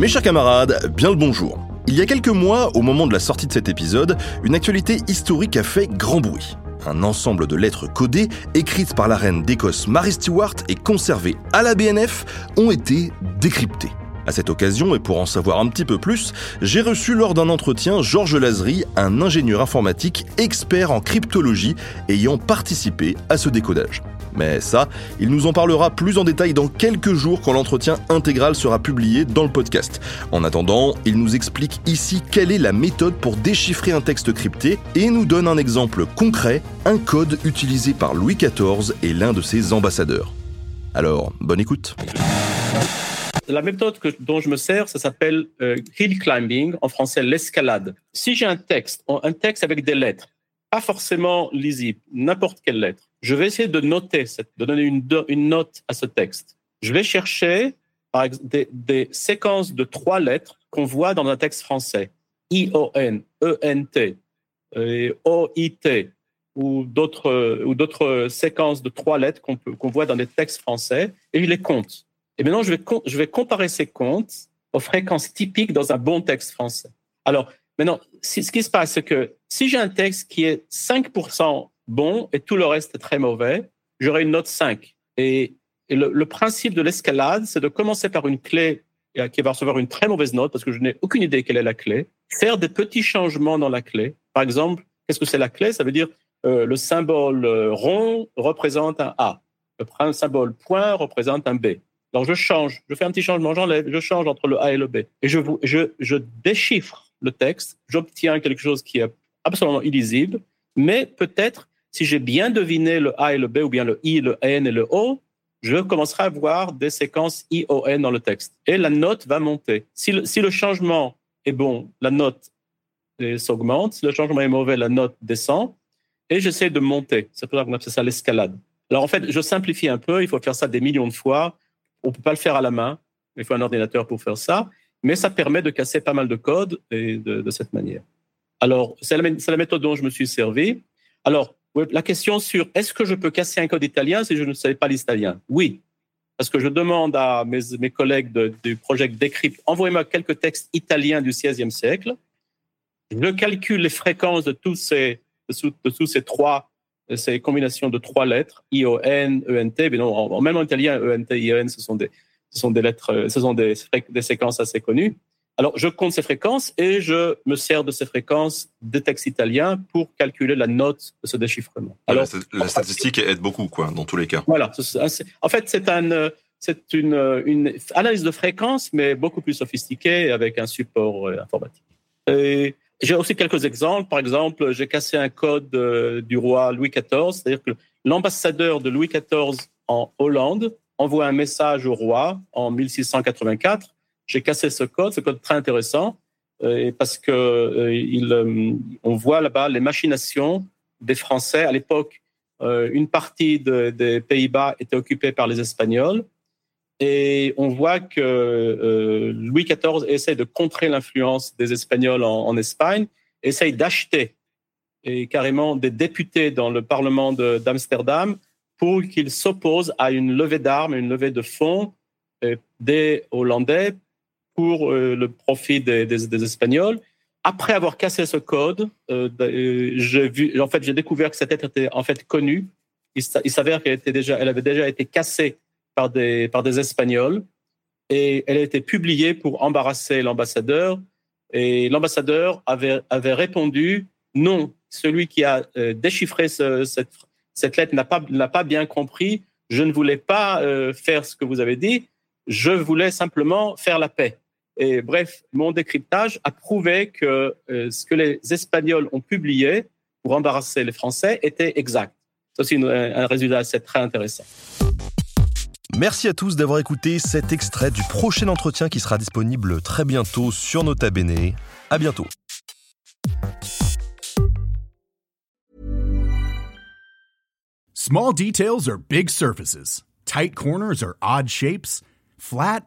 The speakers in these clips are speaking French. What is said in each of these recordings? Mes chers camarades, bien le bonjour. Il y a quelques mois, au moment de la sortie de cet épisode, une actualité historique a fait grand bruit. Un ensemble de lettres codées, écrites par la reine d'Écosse Marie Stuart et conservées à la BNF, ont été décryptées. À cette occasion, et pour en savoir un petit peu plus, j'ai reçu lors d'un entretien George Lasry, un ingénieur informatique expert en cryptologie ayant participé à ce décodage. Mais ça, il nous en parlera plus en détail dans quelques jours quand l'entretien intégral sera publié dans le podcast. En attendant, il nous explique ici quelle est la méthode pour déchiffrer un texte crypté et nous donne un exemple concret, un code utilisé par Louis XIV et l'un de ses ambassadeurs. Alors, bonne écoute. La méthode dont je me sers, ça s'appelle hill climbing, en français l'escalade. Si j'ai un texte avec des lettres, pas forcément lisible, n'importe quelle lettre, je vais essayer de noter, de donner une note à ce texte. Je vais chercher par exemple, des séquences de trois lettres qu'on voit dans un texte français. I-O-N, E-N-T, O-I-T, ou d'autres séquences de trois lettres qu'on voit dans des textes français, et je les compte. Et maintenant, je vais comparer ces comptes aux fréquences typiques dans un bon texte français. Alors, maintenant, ce qui se passe, c'est que si j'ai un texte qui est 5% bon et tout le reste est très mauvais, j'aurai une note 5. Et le principe de l'escalade, c'est de commencer par une clé qui va recevoir une très mauvaise note parce que je n'ai aucune idée quelle est la clé. Faire des petits changements dans la clé. Par exemple, qu'est-ce que c'est la clé ? Ça veut dire le symbole rond représente un A. Le symbole point représente un B. Alors je change, je fais un petit changement, j'enlève, je change entre le A et le B. Et je déchiffre le texte, j'obtiens quelque chose qui est absolument illisible, mais peut-être si j'ai bien deviné le A et le B, ou bien le I, le N et le O, je commencerai à voir des séquences I, O, N dans le texte. Et la note va monter. Si le changement est bon, la note s'augmente. Si le changement est mauvais, la note descend. Et j'essaie de monter. C'est pour ça qu'on appelle ça l'escalade. Alors en fait, je simplifie un peu. Il faut faire ça des millions de fois. On ne peut pas le faire à la main. Il faut un ordinateur pour faire ça. Mais ça permet de casser pas mal de codes et de cette manière. Alors, c'est la méthode dont je me suis servi. Alors, la question sur est-ce que je peux casser un code italien si je ne savais pas l'italien ? Oui, parce que je demande à mes collègues du projet Décrypt, envoyez-moi quelques textes italiens du XVIe siècle. Je calcule les fréquences de tous ces trois, ces combinations de trois lettres, I, O, N, E, N, T. Mais non, même en italien, E, N, T, I, O, N, ce sont des lettres, ce sont des séquences assez connues. Alors, je compte ces fréquences et je me sers de ces fréquences des textes italiens pour calculer la note de ce déchiffrement. Alors, la statistique aide beaucoup, quoi, dans tous les cas. Voilà. En fait, c'est une analyse de fréquences, mais beaucoup plus sophistiquée avec un support informatique. Et j'ai aussi quelques exemples. Par exemple, j'ai cassé un code du roi Louis XIV, c'est-à-dire que l'ambassadeur de Louis XIV en Hollande envoie un message au roi en 1684. J'ai cassé ce code très intéressant, parce que on voit là-bas les machinations des Français. À l'époque, une partie des Pays-Bas était occupée par les Espagnols, et on voit que Louis XIV essaie de contrer l'influence des Espagnols en Espagne, essaye d'acheter carrément des députés dans le Parlement d'Amsterdam pour qu'ils s'opposent à une levée d'armes, une levée de fonds des Hollandais pour le profit des Espagnols. Après avoir cassé ce code, j'ai découvert que cette lettre était en fait connue. Il s'avère qu'elle avait déjà été cassée par des Espagnols, et elle a été publiée pour embarrasser l'ambassadeur. Et l'ambassadeur avait répondu non, celui qui a déchiffré cette lettre n'a pas bien compris. Je ne voulais pas faire ce que vous avez dit. Je voulais simplement faire la paix. Et bref, mon décryptage a prouvé que ce que les Espagnols ont publié pour embarrasser les Français était exact. C'est aussi un résultat assez très intéressant. Merci à tous d'avoir écouté cet extrait du prochain entretien qui sera disponible très bientôt sur Nota Bene. À bientôt. Small details are big surfaces. Tight corners are odd shapes. Flat,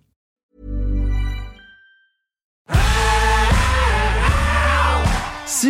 Si